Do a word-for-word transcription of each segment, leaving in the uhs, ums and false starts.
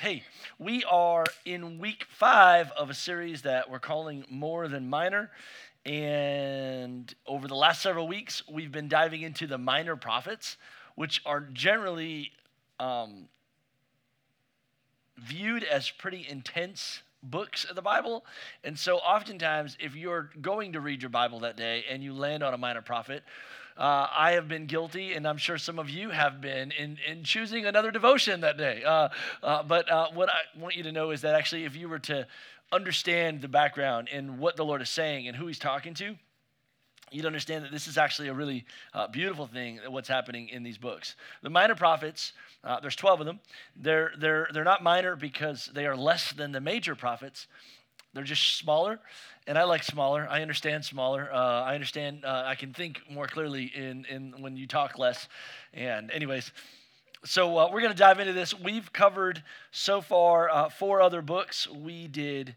Hey, we are in week five of a series that we're calling More Than Minor, and over the last several weeks, we've been diving into the minor prophets, which are generally um, viewed as pretty intense books of the Bible. And so oftentimes, if you're going to read your Bible that day and you land on a minor prophet, Uh, I have been guilty, and I'm sure some of you have been, in, in choosing another devotion that day. Uh, uh, but uh, what I want you to know is that actually if you were to understand the background and what the Lord is saying and who he's talking to, you'd understand that this is actually a really uh, beautiful thing, what's happening in these books. The minor prophets, uh, there's twelve of them. They're, they're, they're not minor because they are less than the major prophets. They're just smaller, and I like smaller. I understand smaller. Uh, I understand uh, I can think more clearly in, in when you talk less. And anyways, so uh, we're going to dive into this. We've covered so far uh, four other books. We did,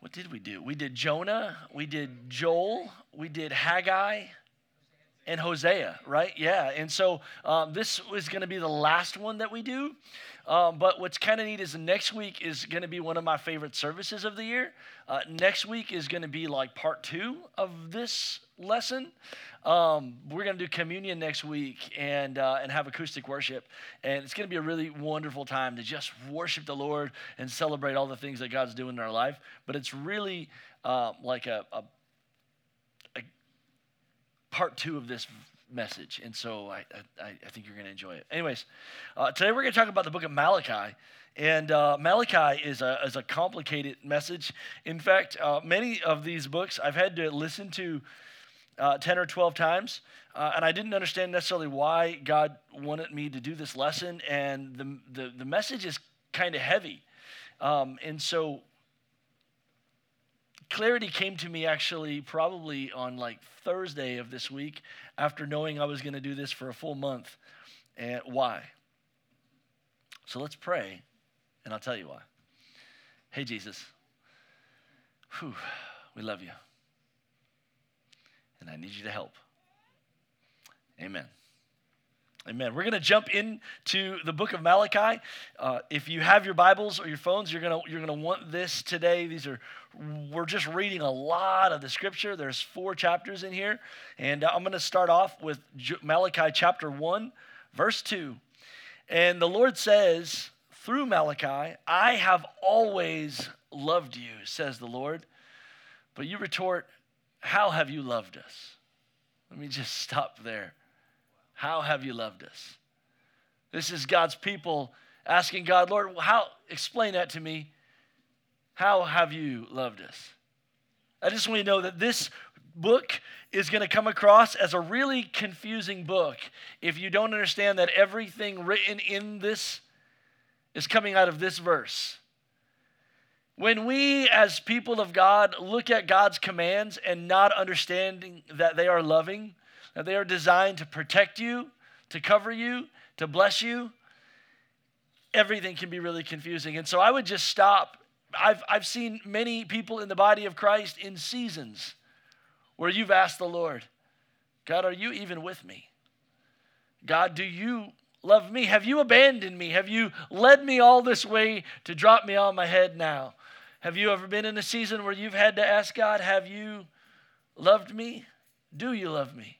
what did we do? We did Jonah, we did Joel, we did Haggai, and Hosea, right? Yeah, and so um, this is going to be the last one that we do, um, but what's kind of neat is next week is going to be one of my favorite services of the year. Uh, next week is going to be like part two of this lesson. Um, we're going to do communion next week and uh, and have acoustic worship, and it's going to be a really wonderful time to just worship the Lord and celebrate all the things that God's doing in our life, but it's really uh, like a, a part two of this message, and so I I, I think you're going to enjoy it. Anyways, uh, today we're going to talk about the book of Malachi, and uh, Malachi is a is a complicated message. In fact, uh, many of these books I've had to listen to uh, ten or twelve times, uh, and I didn't understand necessarily why God wanted me to do this lesson, and the the, the message is kind of heavy, um, and so clarity came to me actually probably on like Thursday of this week after knowing I was going to do this for a full month. And why? So let's pray, and I'll tell you why. Hey, Jesus, whew, we love you, and I need you to help. Amen. Amen. We're going to jump into the book of Malachi. Uh, if you have your Bibles or your phones, you're going to you're going to want this today. These are we're just reading a lot of the scripture. There's four chapters in here, and I'm going to start off with Malachi chapter one, verse two. And the Lord says through Malachi, "I have always loved you," says the Lord. But you retort, "How have you loved us?" Let me just stop there. How have you loved us? This is God's people asking God, Lord, how? Explain that to me. How have you loved us? I just want you to know that this book is going to come across as a really confusing book if you don't understand that everything written in this is coming out of this verse. When we as people of God look at God's commands and not understanding that they are loving, that they are designed to protect you, to cover you, to bless you, everything can be really confusing. And so I would just stop. I've, I've seen many people in the body of Christ in seasons where you've asked the Lord, God, are you even with me? God, do you love me? Have you abandoned me? Have you led me all this way to drop me on my head now? Have you ever been in a season where you've had to ask God, have you loved me? Do you love me?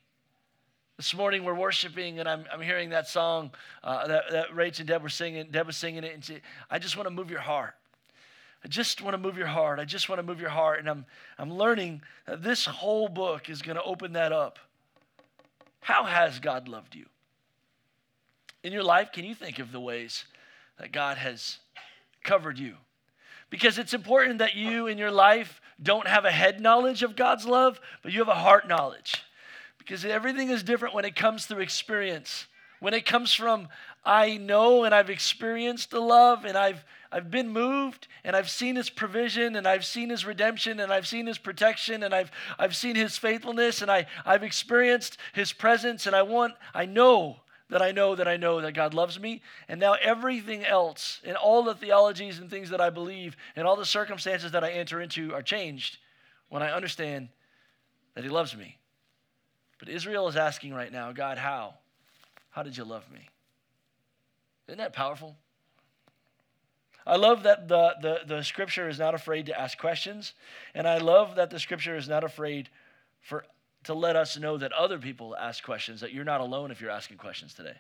This morning we're worshiping, and I'm I'm hearing that song uh, that, that Rach and Deb were singing. Deb was singing it, and she, I just want to move your heart. I just want to move your heart. I just want to move your heart, and I'm I'm learning that this whole book is going to open that up. How has God loved you? In your life, can you think of the ways that God has covered you? Because it's important that you in your life don't have a head knowledge of God's love, but you have a heart knowledge. Because everything is different when it comes through experience. When it comes from, I know and I've experienced the love and I've I've been moved and I've seen his provision and I've seen his redemption and I've seen his protection and I've I've seen his faithfulness and I, I've experienced his presence and I want, I know that I know that I know that God loves me. And now everything else and all the theologies and things that I believe and all the circumstances that I enter into are changed when I understand that he loves me. But Israel is asking right now, God, how? How did you love me? Isn't that powerful? I love that the, the, the scripture is not afraid to ask questions. And I love that the scripture is not afraid for to let us know that other people ask questions, that you're not alone if you're asking questions today.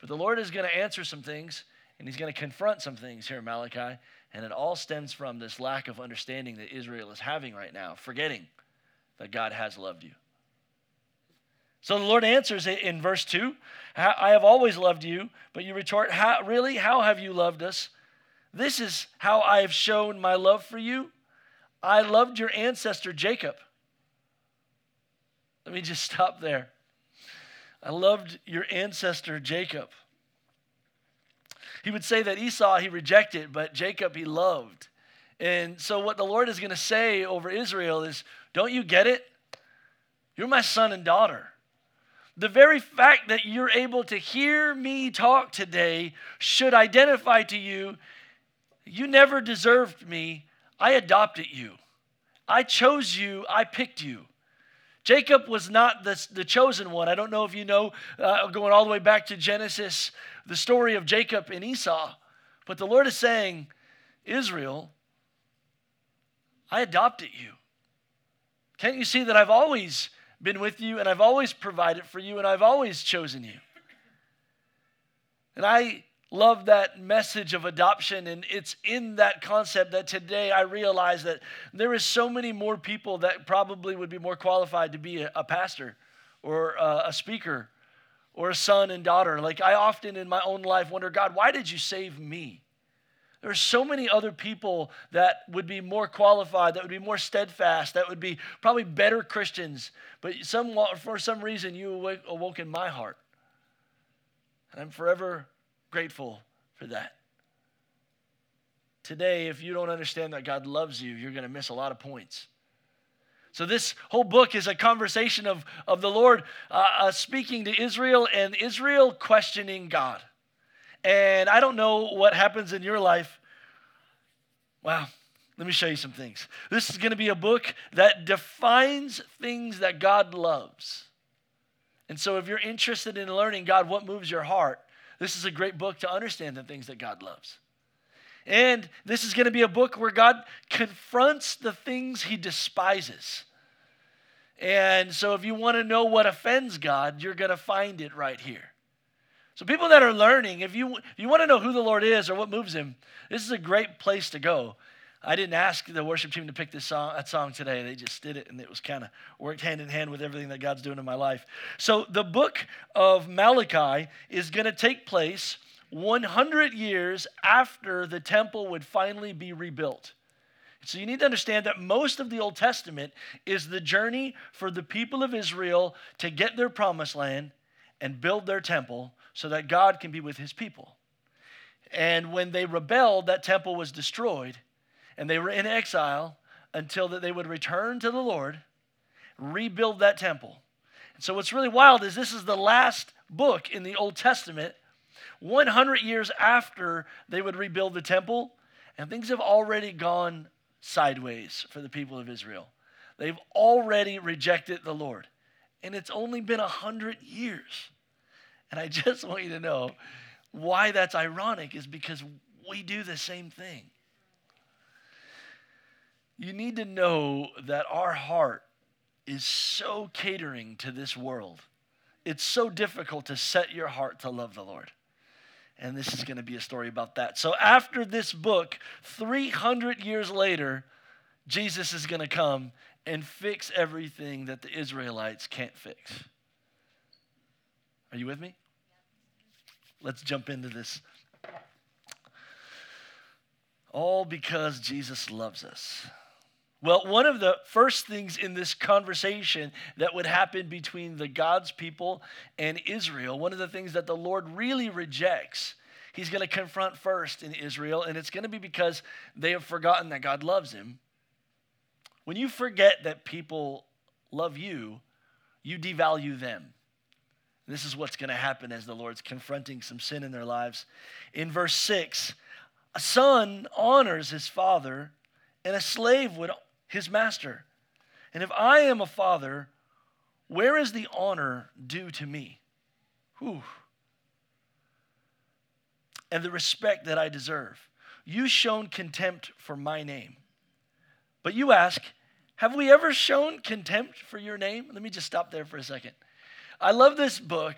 But the Lord is going to answer some things, and he's going to confront some things here in Malachi. And it all stems from this lack of understanding that Israel is having right now, forgetting that God has loved you. So the Lord answers in verse two, I have always loved you, but you retort, how, really, how have you loved us? This is how I have shown my love for you. I loved your ancestor Jacob. Let me just stop there. I loved your ancestor Jacob. He would say that Esau he rejected, but Jacob he loved. And so what the Lord is going to say over Israel is, don't you get it? You're my son and daughter. The very fact that you're able to hear me talk today should identify to you, you never deserved me. I adopted you. I chose you. I picked you. Jacob was not the, the chosen one. I don't know if you know, uh, going all the way back to Genesis, the story of Jacob and Esau. But the Lord is saying, Israel, I adopted you. Can't you see that I've always been with you, and I've always provided for you, and I've always chosen you? And I love that message of adoption, and it's in that concept that today I realize that there is so many more people that probably would be more qualified to be a, a pastor or a, a speaker or a son and daughter. Like I often in my own life wonder, God, why did you save me? There are so many other people that would be more qualified, that would be more steadfast, that would be probably better Christians. But some, for some reason, you awoke, awoke in my heart. And I'm forever grateful for that. Today, if you don't understand that God loves you, you're going to miss a lot of points. So this whole book is a conversation of, of the Lord uh, uh, speaking to Israel and Israel questioning God. And I don't know what happens in your life. Wow, let me show you some things. This is going to be a book that defines things that God loves. And so if you're interested in learning, God, what moves your heart, this is a great book to understand the things that God loves. And this is going to be a book where God confronts the things he despises. And so if you want to know what offends God, you're going to find it right here. So people that are learning, if you if you want to know who the Lord is or what moves him, this is a great place to go. I didn't ask the worship team to pick this song, that song today. They just did it, and it was kind of worked hand in hand with everything that God's doing in my life. So the book of Malachi is going to take place one hundred years after the temple would finally be rebuilt. So you need to understand that most of the Old Testament is the journey for the people of Israel to get their promised land and build their temple so that God can be with his people. And when they rebelled, that temple was destroyed, and they were in exile until that they would return to the Lord, rebuild that temple. And so what's really wild is this is the last book in the Old Testament, one hundred years after they would rebuild the temple, and things have already gone sideways for the people of Israel. They've already rejected the Lord. And it's only been one hundred years. And I just want you to know why that's ironic is because we do the same thing. You need to know that our heart is so catering to this world. It's so difficult to set your heart to love the Lord. And this is going to be a story about that. So after this book, three hundred years later, Jesus is going to come and fix everything that the Israelites can't fix. Are you with me? Let's jump into this. All because Jesus loves us. Well, one of the first things in this conversation that would happen between the God's people and Israel, one of the things that the Lord really rejects, he's going to confront first in Israel, and it's going to be because they have forgotten that God loves him. When you forget that people love you, you devalue them. This is what's going to happen as the Lord's confronting some sin in their lives. In verse six, a son honors his father, and a slave would his master. And if I am a father, where is the honor due to me? Whew. And the respect that I deserve. you shown contempt for my name. But you ask, have we ever shown contempt for your name? Let me just stop there for a second. I love this book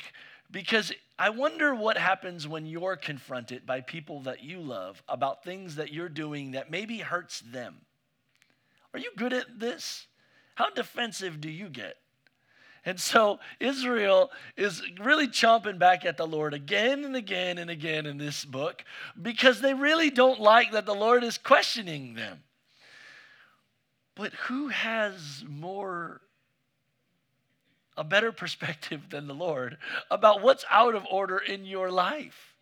because I wonder what happens when you're confronted by people that you love about things that you're doing that maybe hurts them. Are you good at this? How defensive do you get? And so Israel is really chomping back at the Lord again and again and again in this book because they really don't like that the Lord is questioning them. But who has more, a better perspective than the Lord about what's out of order in your life?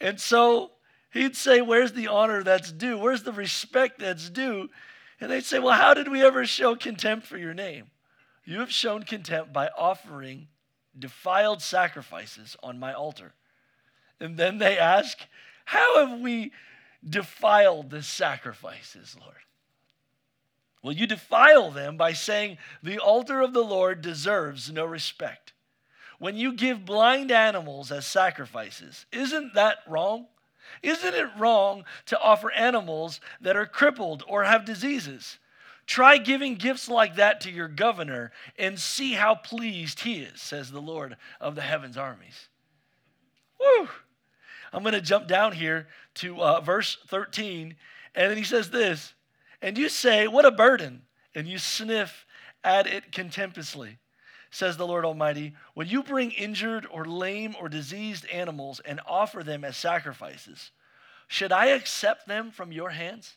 And so he'd say, where's the honor that's due? Where's the respect that's due? And they'd say, well, how did we ever show contempt for your name? You have shown contempt by offering defiled sacrifices on my altar. And then they ask, how have we defiled the sacrifices, Lord? Well, you defile them by saying, the altar of the Lord deserves no respect. When you give blind animals as sacrifices, isn't that wrong? Isn't it wrong to offer animals that are crippled or have diseases? Try giving gifts like that to your governor and see how pleased he is, says the Lord of the heaven's armies. Woo! I'm going to jump down here to uh, verse thirteen, and then he says this, and you say, what a burden, and you sniff at it contemptuously, says the Lord Almighty. When you bring injured or lame or diseased animals and offer them as sacrifices, should I accept them from your hands?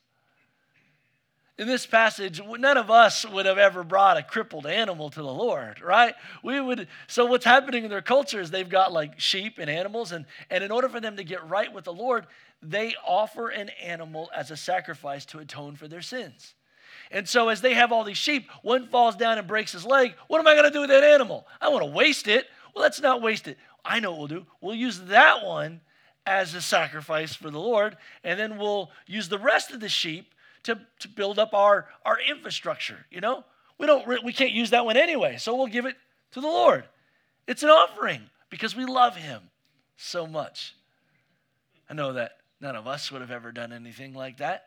In this passage, none of us would have ever brought a crippled animal to the Lord, right? We would. So what's happening in their culture is they've got like sheep and animals, and, and in order for them to get right with the Lord, they offer an animal as a sacrifice to atone for their sins. And so as they have all these sheep, one falls down and breaks his leg. What am I going to do with that animal? I want to waste it. Well, let's not waste it. I know what we'll do. We'll use that one as a sacrifice for the Lord, and then we'll use the rest of the sheep To, to build up our, our infrastructure, you know? We don't we can't use that one anyway, so we'll give it to the Lord. It's an offering because we love him so much. I know that none of us would have ever done anything like that.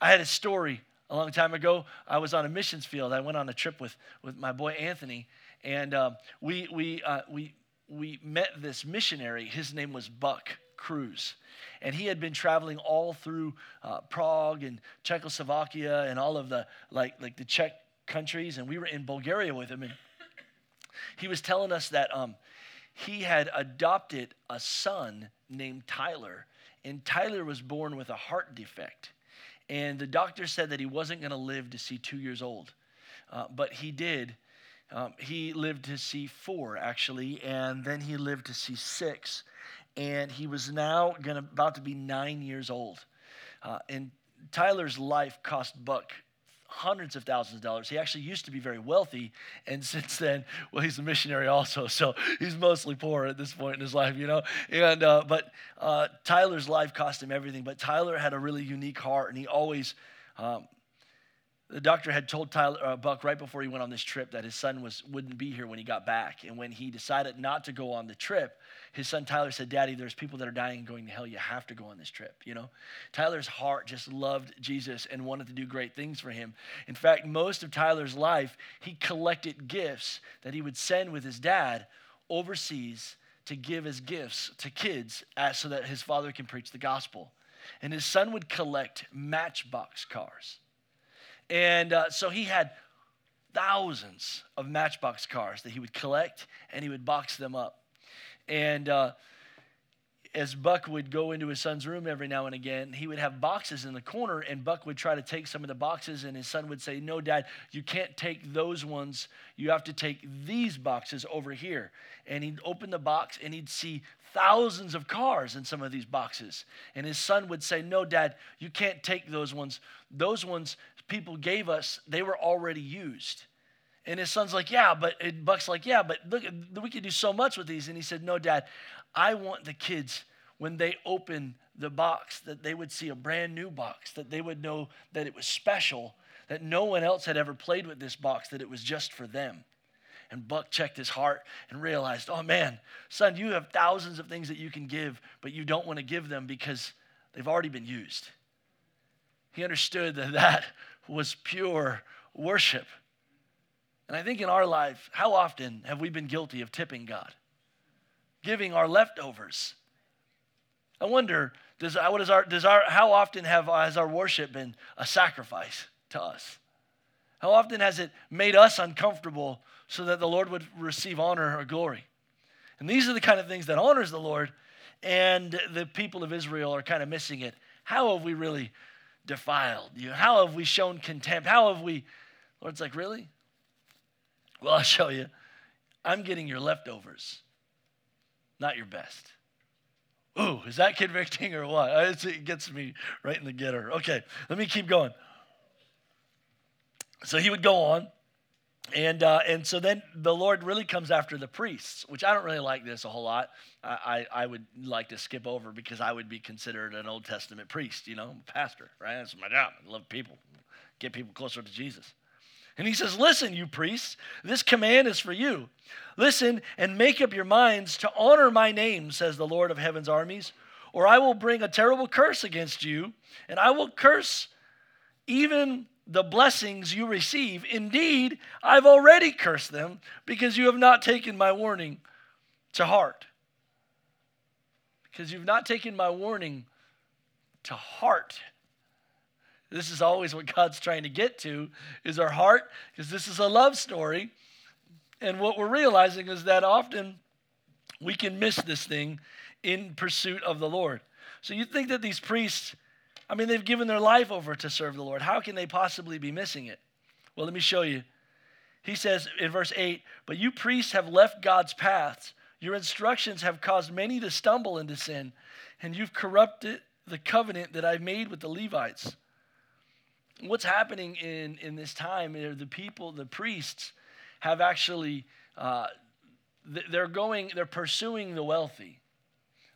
I had a story a long time ago. I was on a missions field. I went on a trip with, with my boy Anthony, and um, we we uh, we we met this missionary. His name was Buck Cruise, and he had been traveling all through uh, Prague and Czechoslovakia and all of the like like the Czech countries, and we were in Bulgaria with him, and he was telling us that um, he had adopted a son named Tyler, and Tyler was born with a heart defect, and the doctor said that he wasn't going to live to see two years old, uh, but he did. Um, he lived to see four, actually, and then he lived to see six. And he was now gonna, about to be nine years old. Uh, and Tyler's life cost Buck hundreds of thousands of dollars. He actually used to be very wealthy. And since then, well, he's a missionary also. So he's mostly poor at this point in his life, you know. And uh, But uh, Tyler's life cost him everything. But Tyler had a really unique heart. And he always, um, the doctor had told Tyler, uh, Buck right before he went on this trip that his son was wouldn't be here when he got back. And when he decided not to go on the trip, his son Tyler said, Daddy, there's people that are dying and going to hell. You have to go on this trip, you know? Tyler's heart just loved Jesus and wanted to do great things for him. In fact, most of Tyler's life, he collected gifts that he would send with his dad overseas to give as gifts to kids so that his father can preach the gospel. And his son would collect Matchbox cars. And uh, so he had thousands of Matchbox cars that he would collect, and he would box them up. And uh, as Buck would go into his son's room every now and again, he would have boxes in the corner, and Buck would try to take some of the boxes, and his son would say, no, Dad, you can't take those ones. You have to take these boxes over here. And he'd open the box, and he'd see thousands of cars in some of these boxes. And his son would say, no, Dad, you can't take those ones. Those ones people gave us, they were already used. And his son's like, yeah, but and Buck's like, yeah, but look, we could do so much with these. And he said, no, Dad, I want the kids, when they open the box, that they would see a brand new box, that they would know that it was special, that no one else had ever played with this box, that it was just for them. And Buck checked his heart and realized, oh, man, son, you have thousands of things that you can give, but you don't want to give them because They've already been used. He understood that that was pure worship. And I think in our life, how often have we been guilty of tipping God? Giving our leftovers. I wonder, does, what is our, does our, how often have, has our worship been a sacrifice to us? How often has it made us uncomfortable so that the Lord would receive honor or glory? And these are the kind of things that honors the Lord, and the people of Israel are kind of missing it. How have we really defiled you? How have we shown contempt? How have we, Lord's like, really? Well, I'll show you. I'm getting your leftovers, not your best. Ooh, is that convicting or what? It gets me right in the getter. Okay, let me keep going. So he would go on, and uh, and so then the Lord really comes after the priests, which I don't really like this a whole lot. I, I, I would like to skip over because I would be considered an Old Testament priest, you know, I'm a pastor, right? That's my job. I love people, get people closer to Jesus. And he says, listen, you priests, this command is for you. Listen and make up your minds to honor my name, says the Lord of heaven's armies, or I will bring a terrible curse against you, and I will curse even the blessings you receive. Indeed, I've already cursed them because you have not taken my warning to heart. Because you've not taken my warning to heart. This is always what God's trying to get to, is our heart, because this is a love story. And what we're realizing is that often we can miss this thing in pursuit of the Lord. So you think that these priests, I mean, they've given their life over to serve the Lord. How can they possibly be missing it? Well, let me show you. He says in verse eight, but you priests have left God's paths. Your instructions have caused many to stumble into sin, and you've corrupted the covenant that I made with the Levites. What's happening in, in this time, the people, the priests, have actually, uh, they're going, they're pursuing the wealthy.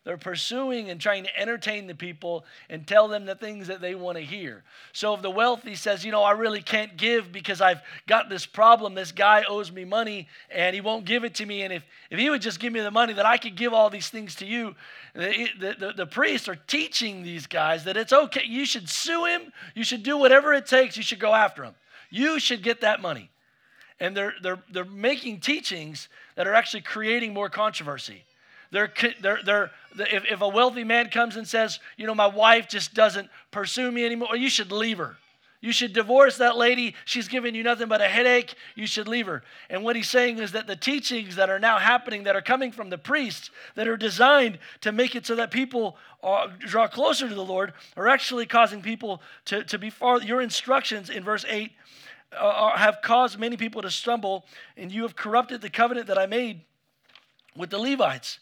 They're pursuing and trying to entertain the people and tell them the things that they want to hear. So if the wealthy says, you know, I really can't give because I've got this problem. This guy owes me money and he won't give it to me. And if, if he would just give me the money, then I could give all these things to you. The, the, the, the priests are teaching these guys that it's okay. You should sue him. You should do whatever it takes. You should go after him. You should get that money. And they're, they're, they're making teachings that are actually creating more controversy. They're, they're, they're, if, if a wealthy man comes and says, you know, my wife just doesn't pursue me anymore, you should leave her. You should divorce that lady. She's giving you nothing but a headache. You should leave her. And what he's saying is that the teachings that are now happening, that are coming from the priests, that are designed to make it so that people are, draw closer to the Lord, are actually causing people to, to be far. Your instructions in verse eight uh, have caused many people to stumble, and you have corrupted the covenant that I made with the Levites.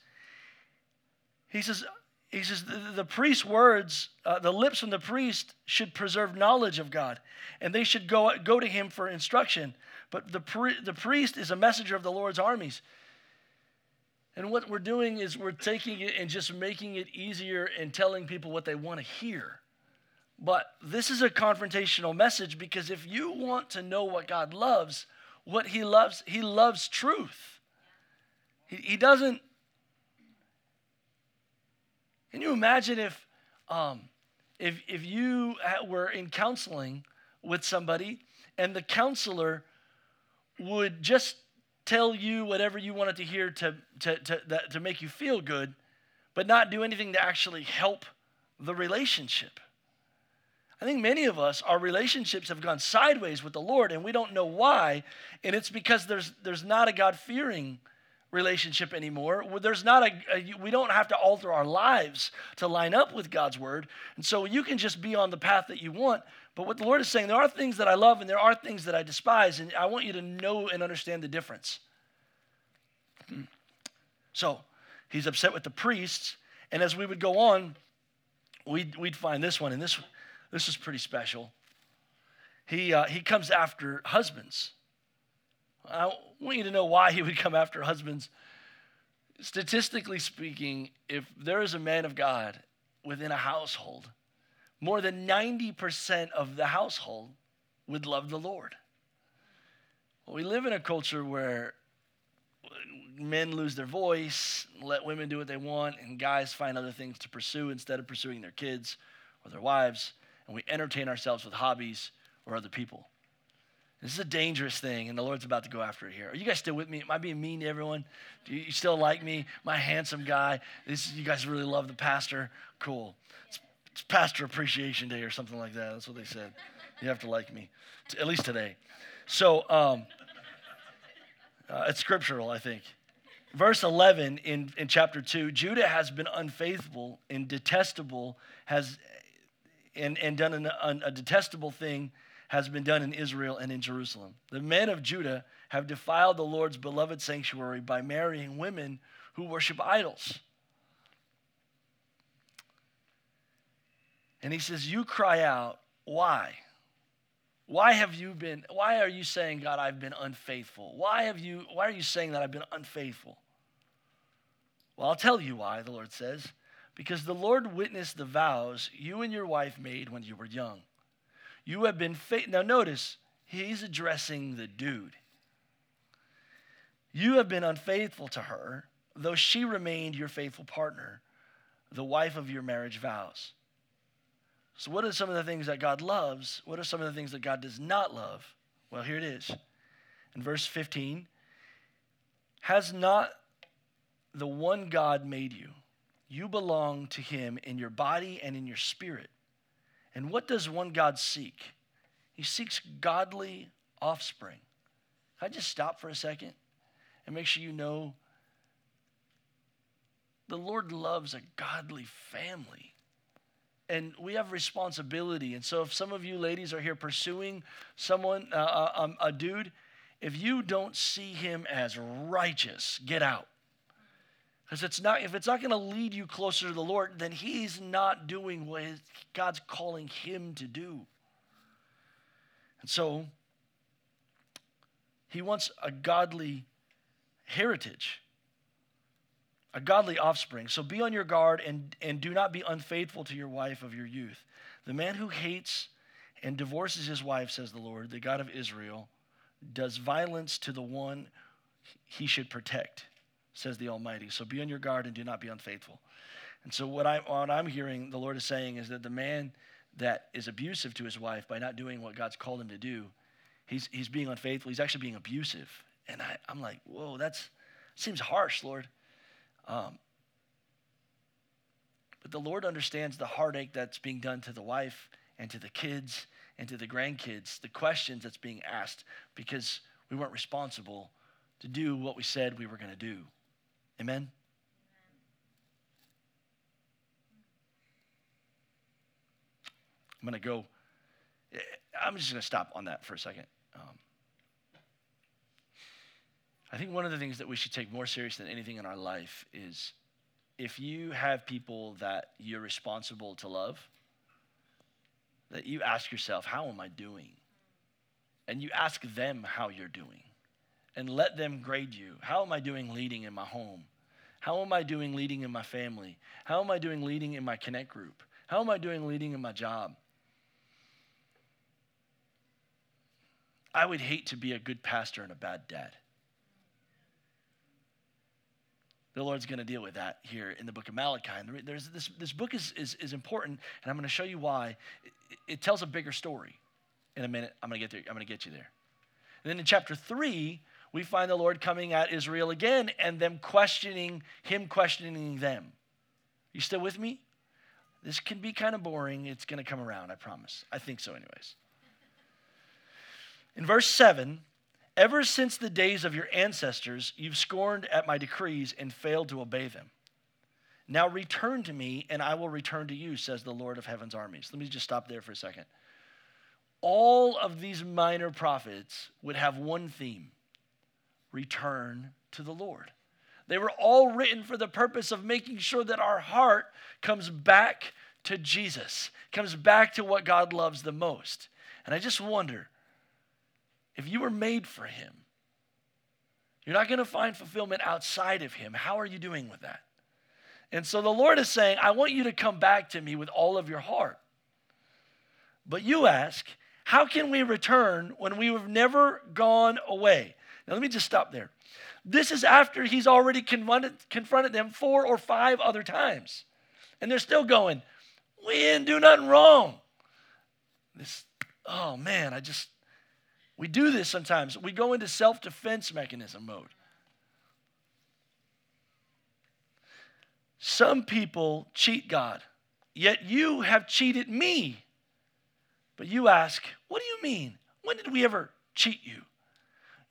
He says, he says the, the priest's words, uh, the lips from the priest should preserve knowledge of God, and they should go, go to him for instruction. But the, pri- the priest is a messenger of the Lord's armies. And what we're doing is we're taking it and just making it easier and telling people what they want to hear. But this is a confrontational message, because if you want to know what God loves, what he loves, he loves truth. He, he doesn't. Can you imagine if, um, if if you were in counseling with somebody and the counselor would just tell you whatever you wanted to hear to to to, that, to make you feel good, but not do anything to actually help the relationship? I think many of us, our relationships have gone sideways with the Lord, and we don't know why, and it's because there's there's not a God-fearing relationship anymore. There's not a, a, we don't have to alter our lives to line up with God's word. And so you can just be on the path that you want. But what the Lord is saying, there are things that I love and there are things that I despise. And I want you to know and understand the difference. So he's upset with the priests. And as we would go on, we'd, we'd find this one. And this, this is pretty special. He, uh, he comes after husbands. I want you to know why he would come after husbands. Statistically speaking, if there is a man of God within a household, more than ninety percent of the household would love the Lord. Well, we live in a culture where men lose their voice, let women do what they want, and guys find other things to pursue instead of pursuing their kids or their wives, and we entertain ourselves with hobbies or other people. This is a dangerous thing, and the Lord's about to go after it here. Are you guys still with me? Am I being mean to everyone? Do you still like me? My handsome guy. This, you guys really love the pastor? Cool. It's, it's Pastor Appreciation Day or something like that. That's what they said. You have to like me, at least today. So um, uh, it's scriptural, I think. Verse eleven in, in chapter two, Judah has been unfaithful and detestable, has and, and done an, an, a detestable thing has been done in Israel and in Jerusalem. The men of Judah have defiled the Lord's beloved sanctuary by marrying women who worship idols. And he says, you cry out, why? Why have you been, why are you saying, God, I've been unfaithful? Why have you, why are you saying that I've been unfaithful? Well, I'll tell you why, the Lord says, because the Lord witnessed the vows you and your wife made when you were young. You have been faithful. Now notice, he's addressing the dude. You have been unfaithful to her, though she remained your faithful partner, the wife of your marriage vows. So what are some of the things that God loves? What are some of the things that God does not love? Well, here it is. In verse fifteen, has not the one God made you? You belong to him in your body and in your spirit. And what does one God seek? He seeks godly offspring. Can I just stop for a second and make sure you know the Lord loves a godly family. And we have responsibility. And so if some of you ladies are here pursuing someone, uh, um, a dude, if you don't see him as righteous, get out. Because it's not, if it's not going to lead you closer to the Lord, then he's not doing what his, God's calling him to do. And so he wants a godly heritage, a godly offspring. So be on your guard and, and do not be unfaithful to your wife of your youth. The man who hates and divorces his wife, says the Lord, the God of Israel, does violence to the one he should protect, says the Almighty. So be on your guard and do not be unfaithful. And so what, I, what I'm hearing the Lord is saying is that the man that is abusive to his wife by not doing what God's called him to do, he's he's being unfaithful. He's actually being abusive. And I, I'm like, whoa, that seems harsh, Lord. Um, but the Lord understands the heartache that's being done to the wife and to the kids and to the grandkids, the questions that's being asked because we weren't responsible to do what we said we were going to do. Amen? I'm going to go. I'm just going to stop on that for a second. Um, I think one of the things that we should take more serious than anything in our life is if you have people that you're responsible to love, that you ask yourself, how am I doing? And you ask them how you're doing. And let them grade you. How am I doing leading in my home? How am I doing leading in my family? How am I doing leading in my connect group? How am I doing leading in my job? I would hate to be a good pastor and a bad dad. The Lord's going to deal with that here in the book of Malachi. And there's this, this book is, is, is important, and I'm going to show you why. It, it tells a bigger story. In a minute, I'm going to get there. I'm going to get you there. And then in chapter three, we find the Lord coming at Israel again and them questioning, him questioning them. You still with me? This can be kind of boring. It's going to come around, I promise. I think so anyways. In verse seven, ever since the days of your ancestors, you've scorned at my decrees and failed to obey them. Now return to me and I will return to you, says the Lord of heaven's armies. Let me just stop there for a second. All of these minor prophets would have one theme. Return to the Lord. They were all written for the purpose of making sure that our heart comes back to Jesus, comes back to what God loves the most. And I just wonder, if you were made for him, you're not going to find fulfillment outside of him. How are you doing with that? And so the Lord is saying, I want you to come back to me with all of your heart. But you ask, how can we return when we have never gone away? Now, let me just stop there. This is after he's already confronted, confronted them four or five other times. And they're still going, we didn't do nothing wrong. This, oh, man, I just, we do this sometimes. We go into self-defense mechanism mode. Some people cheat God, yet you have cheated me. But you ask, what do you mean? When did we ever cheat you?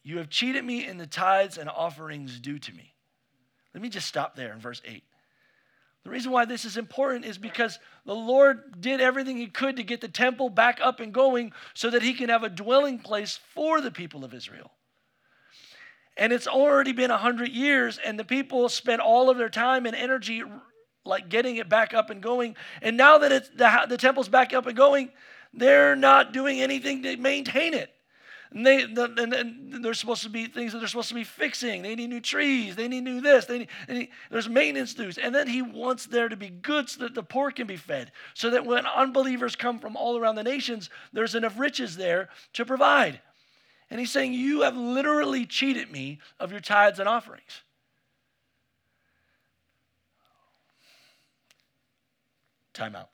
You have cheated me in the tithes and offerings due to me. Let me just stop there in verse eight. The reason why this is important is because the Lord did everything he could to get the temple back up and going so that he can have a dwelling place for the people of Israel. And it's already been a hundred years, and the people spent all of their time and energy like getting it back up and going. And now that it's the, the temple's back up and going, they're not doing anything to maintain it. And, they, the, and, and there's supposed to be things that they're supposed to be fixing. They need new trees. They need new this. They need, they need, there's maintenance dues. And then he wants there to be good so that the poor can be fed, so that when unbelievers come from all around the nations, there's enough riches there to provide. And he's saying, you have literally cheated me of your tithes and offerings. Time out.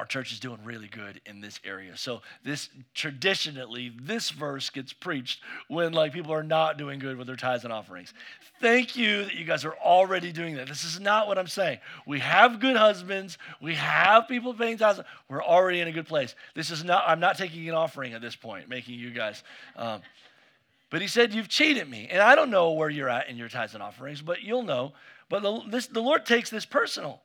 Our church is doing really good in this area. So this, traditionally, this verse gets preached when like people are not doing good with their tithes and offerings. Thank you that you guys are already doing that. This is not what I'm saying. We have good husbands. We have people paying tithes. We're already in a good place. This is not, I'm not taking an offering at this point, making you guys. Um, but he said, you've cheated me. And I don't know where you're at in your tithes and offerings, but you'll know. But the, this, the Lord takes this personal.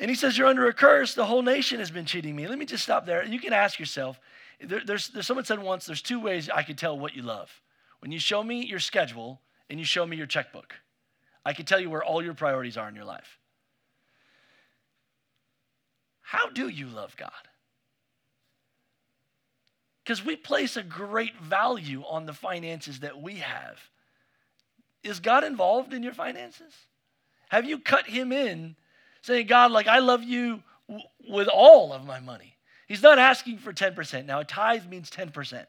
And he says, you're under a curse. The whole nation has been cheating me. Let me just stop there. You can ask yourself, there, there's, there's someone said once, there's two ways I could tell what you love. When you show me your schedule and you show me your checkbook, I can tell you where all your priorities are in your life. How do you love God? Because we place a great value on the finances that we have. Is God involved in your finances? Have you cut him in? Saying, God, like, I love you w- with all of my money. He's not asking for ten percent. Now, a tithe means ten percent.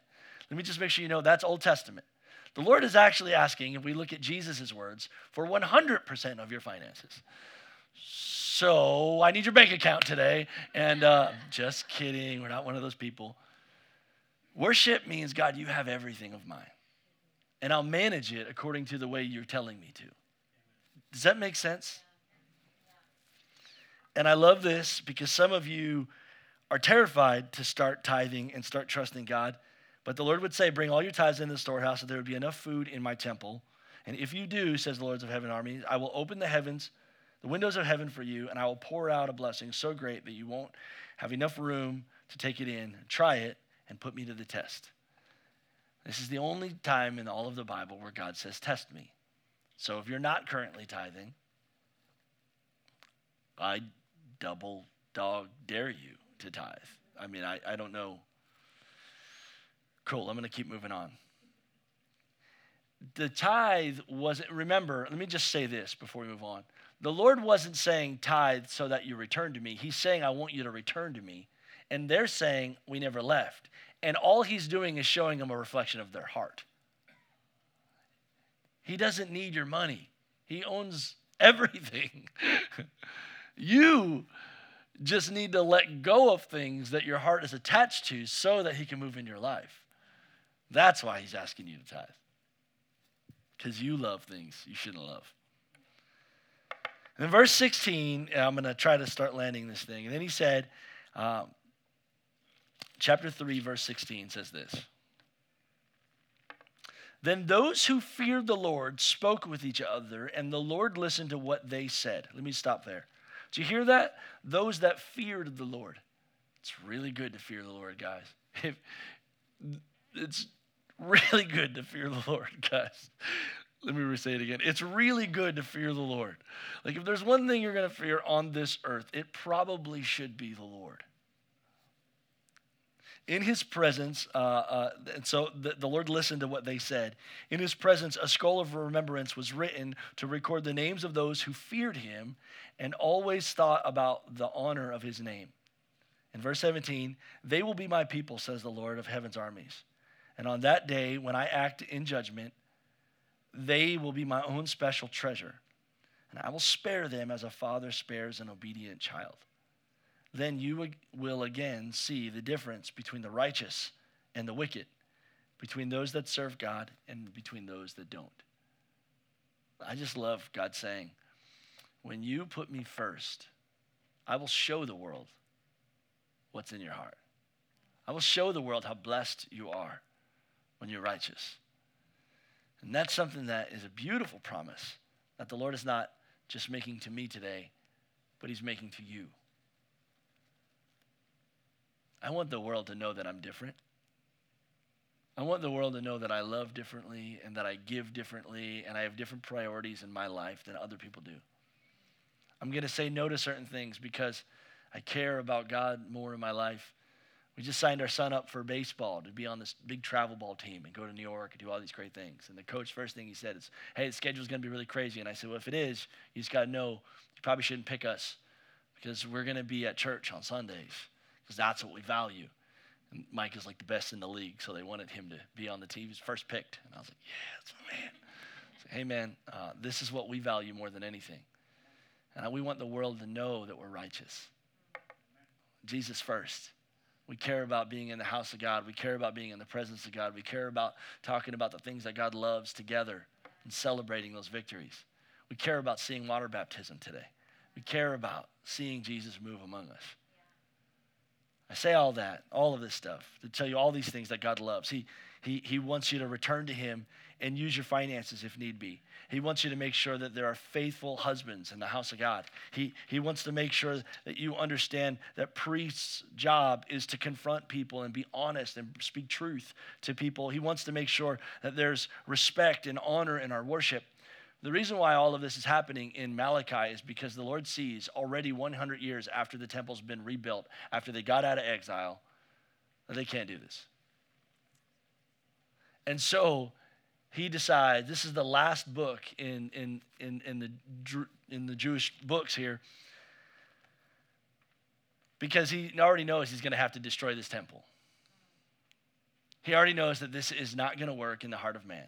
Let me just make sure you know that's Old Testament. The Lord is actually asking, if we look at Jesus' words, for one hundred percent of your finances. So I need your bank account today. And uh, just kidding. We're not one of those people. Worship means, God, you have everything of mine. And I'll manage it according to the way you're telling me to. Does that make sense? And I love this because some of you are terrified to start tithing and start trusting God. But the Lord would say, bring all your tithes into the storehouse so there would be enough food in my temple. And if you do, says the Lord of heaven armies, I will open the heavens, the windows of heaven for you, and I will pour out a blessing so great that you won't have enough room to take it in. Try it and put me to the test. This is the only time in all of the Bible where God says, test me. So if you're not currently tithing, I double dog dare you to tithe. I mean, I, I don't know. Cool, I'm going to keep moving on. The tithe wasn't, remember, let me just say this before we move on. The Lord wasn't saying tithe so that you return to me. He's saying, I want you to return to me. And they're saying, we never left. And all he's doing is showing them a reflection of their heart. He doesn't need your money. He owns everything. You just need to let go of things that your heart is attached to so that he can move in your life. That's why he's asking you to tithe. Because you love things you shouldn't love. And in verse sixteen, I'm going to try to start landing this thing. And then he said, um, chapter three, verse sixteen says this. Then those who feared the Lord spoke with each other, and the Lord listened to what they said. Let me stop there. Did you hear that? Those that feared the Lord. It's really good to fear the Lord, guys. If, it's really good to fear the Lord, guys. Let me say it again. It's really good to fear the Lord. Like if there's one thing you're going to fear on this earth, it probably should be the Lord. In his presence, uh, uh, and so the, the Lord listened to what they said. In his presence, a scroll of remembrance was written to record the names of those who feared him and always thought about the honor of his name. In verse seventeen, they will be my people, says the Lord of heaven's armies. And on that day, when I act in judgment, they will be my own special treasure. And I will spare them as a father spares an obedient child. Then you will again see the difference between the righteous and the wicked, between those that serve God and between those that don't. I just love God saying, when you put me first, I will show the world what's in your heart. I will show the world how blessed you are when you're righteous. And that's something that is a beautiful promise that the Lord is not just making to me today, but he's making to you. I want the world to know that I'm different. I want the world to know that I love differently and that I give differently and I have different priorities in my life than other people do. I'm going to say no to certain things because I care about God more in my life. We just signed our son up for baseball to be on this big travel ball team and go to New York and do all these great things. And the coach, first thing he said is, hey, the schedule's going to be really crazy. And I said, well, if it is, you just got to know you probably shouldn't pick us because we're going to be at church on Sundays because that's what we value. And Mike is like the best in the league, so they wanted him to be on the team. He was first picked. And I was like, yeah, that's my man. I said, hey, man, uh, this is what we value more than anything. And we want the world to know that we're righteous. Jesus first. We care about being in the house of God. We care about being in the presence of God. We care about talking about the things that God loves together and celebrating those victories. We care about seeing water baptism today. We care about seeing Jesus move among us. I say all that, all of this stuff, to tell you all these things that God loves. He, he, he wants you to return to him and use your finances if need be. He wants you to make sure that there are faithful husbands in the house of God. He, he wants to make sure that you understand that priest's job is to confront people and be honest and speak truth to people. He wants to make sure that there's respect and honor in our worship. The reason why all of this is happening in Malachi is because the Lord sees already one hundred years after the temple's been rebuilt, after they got out of exile, that they can't do this. And so he decides, this is the last book in, in, in, in, the, in the Jewish books here, because he already knows he's going to have to destroy this temple. He already knows that this is not going to work in the heart of man.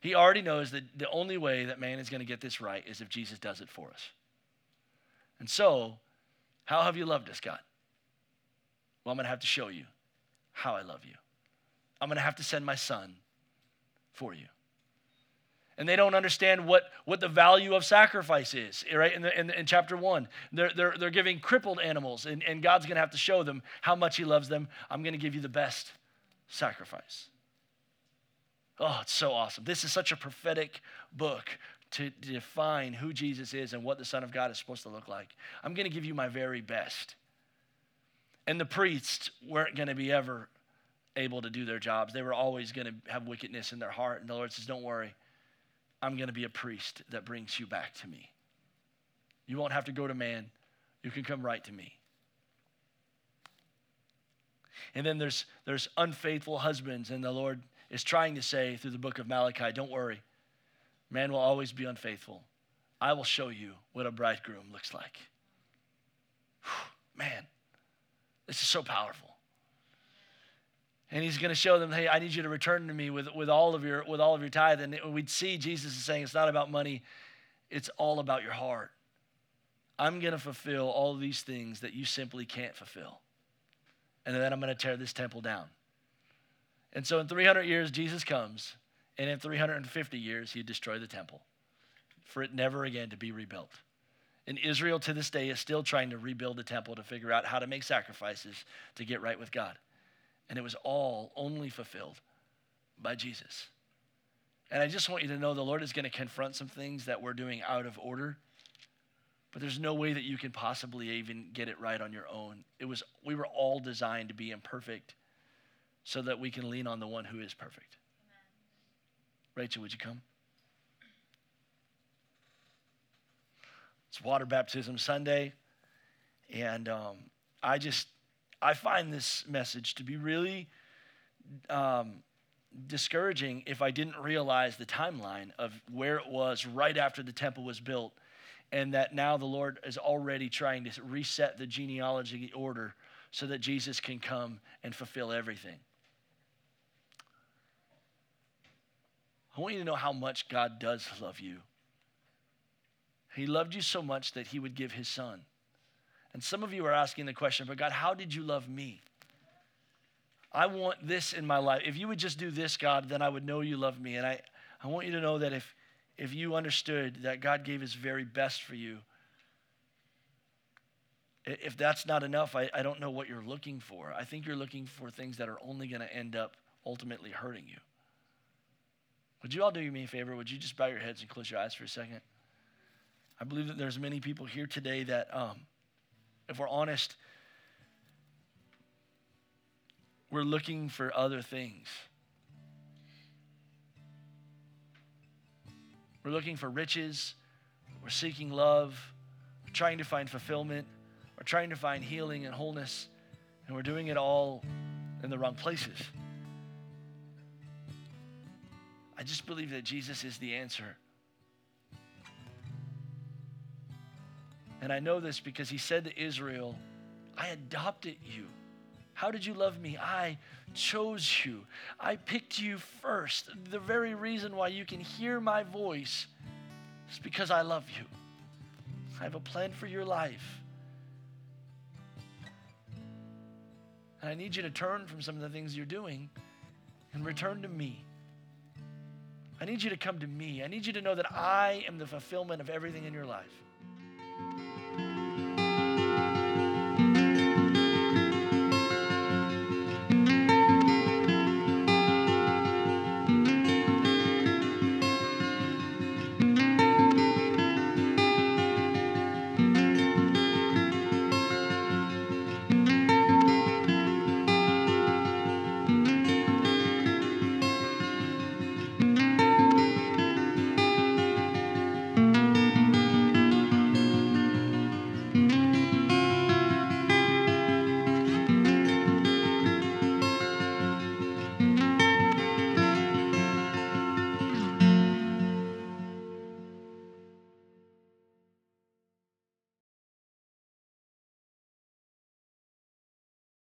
He already knows that the only way that man is going to get this right is if Jesus does it for us. And so, how have you loved us, God? Well, I'm going to have to show you how I love you. I'm going to have to send my son for you. And they don't understand what, what the value of sacrifice is, right? In, the, in, in chapter one, they're, they're, they're giving crippled animals, and, and God's going to have to show them how much he loves them. I'm going to give you the best sacrifice. Oh, it's so awesome. This is such a prophetic book to define who Jesus is and what the Son of God is supposed to look like. I'm going to give you my very best. And the priests weren't going to be ever able to do their jobs. They were always going to have wickedness in their heart. And the Lord says, don't worry. I'm going to be a priest that brings you back to me. You won't have to go to man. You can come right to me. And then there's, there's unfaithful husbands, and the Lord is trying to say through the book of Malachi, don't worry, man will always be unfaithful. I will show you what a bridegroom looks like. Whew, man, this is so powerful. And he's going to show them, hey, I need you to return to me with, with, all of your, with all of your tithe. And we'd see Jesus is saying it's not about money. It's all about your heart. I'm going to fulfill all of these things that you simply can't fulfill. And then I'm going to tear this temple down. And so in three hundred years, Jesus comes, and in three hundred fifty years, he destroyed the temple for it never again to be rebuilt. And Israel to this day is still trying to rebuild the temple to figure out how to make sacrifices to get right with God. And it was all only fulfilled by Jesus. And I just want you to know the Lord is going to confront some things that we're doing out of order, but there's no way that you can possibly even get it right on your own. It was, we were all designed to be imperfect, so that we can lean on the one who is perfect. Amen. Rachel, would you come? It's Water Baptism Sunday. And um, I just, I find this message to be really um, discouraging if I didn't realize the timeline of where it was right after the temple was built. And that now the Lord is already trying to reset the genealogy order so that Jesus can come and fulfill everything. I want you to know how much God does love you. He loved you so much that he would give his son. And some of you are asking the question, but God, how did you love me? I want this in my life. If you would just do this, God, then I would know you love me. And I, I want you to know that if, if you understood that God gave his very best for you, if that's not enough, I, I don't know what you're looking for. I think you're looking for things that are only going to end up ultimately hurting you. Would you all do me a favor? Would you just bow your heads and close your eyes for a second? I believe that there's many people here today that, um, if we're honest, we're looking for other things. We're looking for riches. We're seeking love. We're trying to find fulfillment. We're trying to find healing and wholeness. And we're doing it all in the wrong places. I just believe that Jesus is the answer. And I know this because he said to Israel, I adopted you. How did you love me? I chose you. I picked you first. The very reason why you can hear my voice is because I love you. I have a plan for your life. And I need you to turn from some of the things you're doing and return to me. I need you to come to me. I need you to know that I am the fulfillment of everything in your life.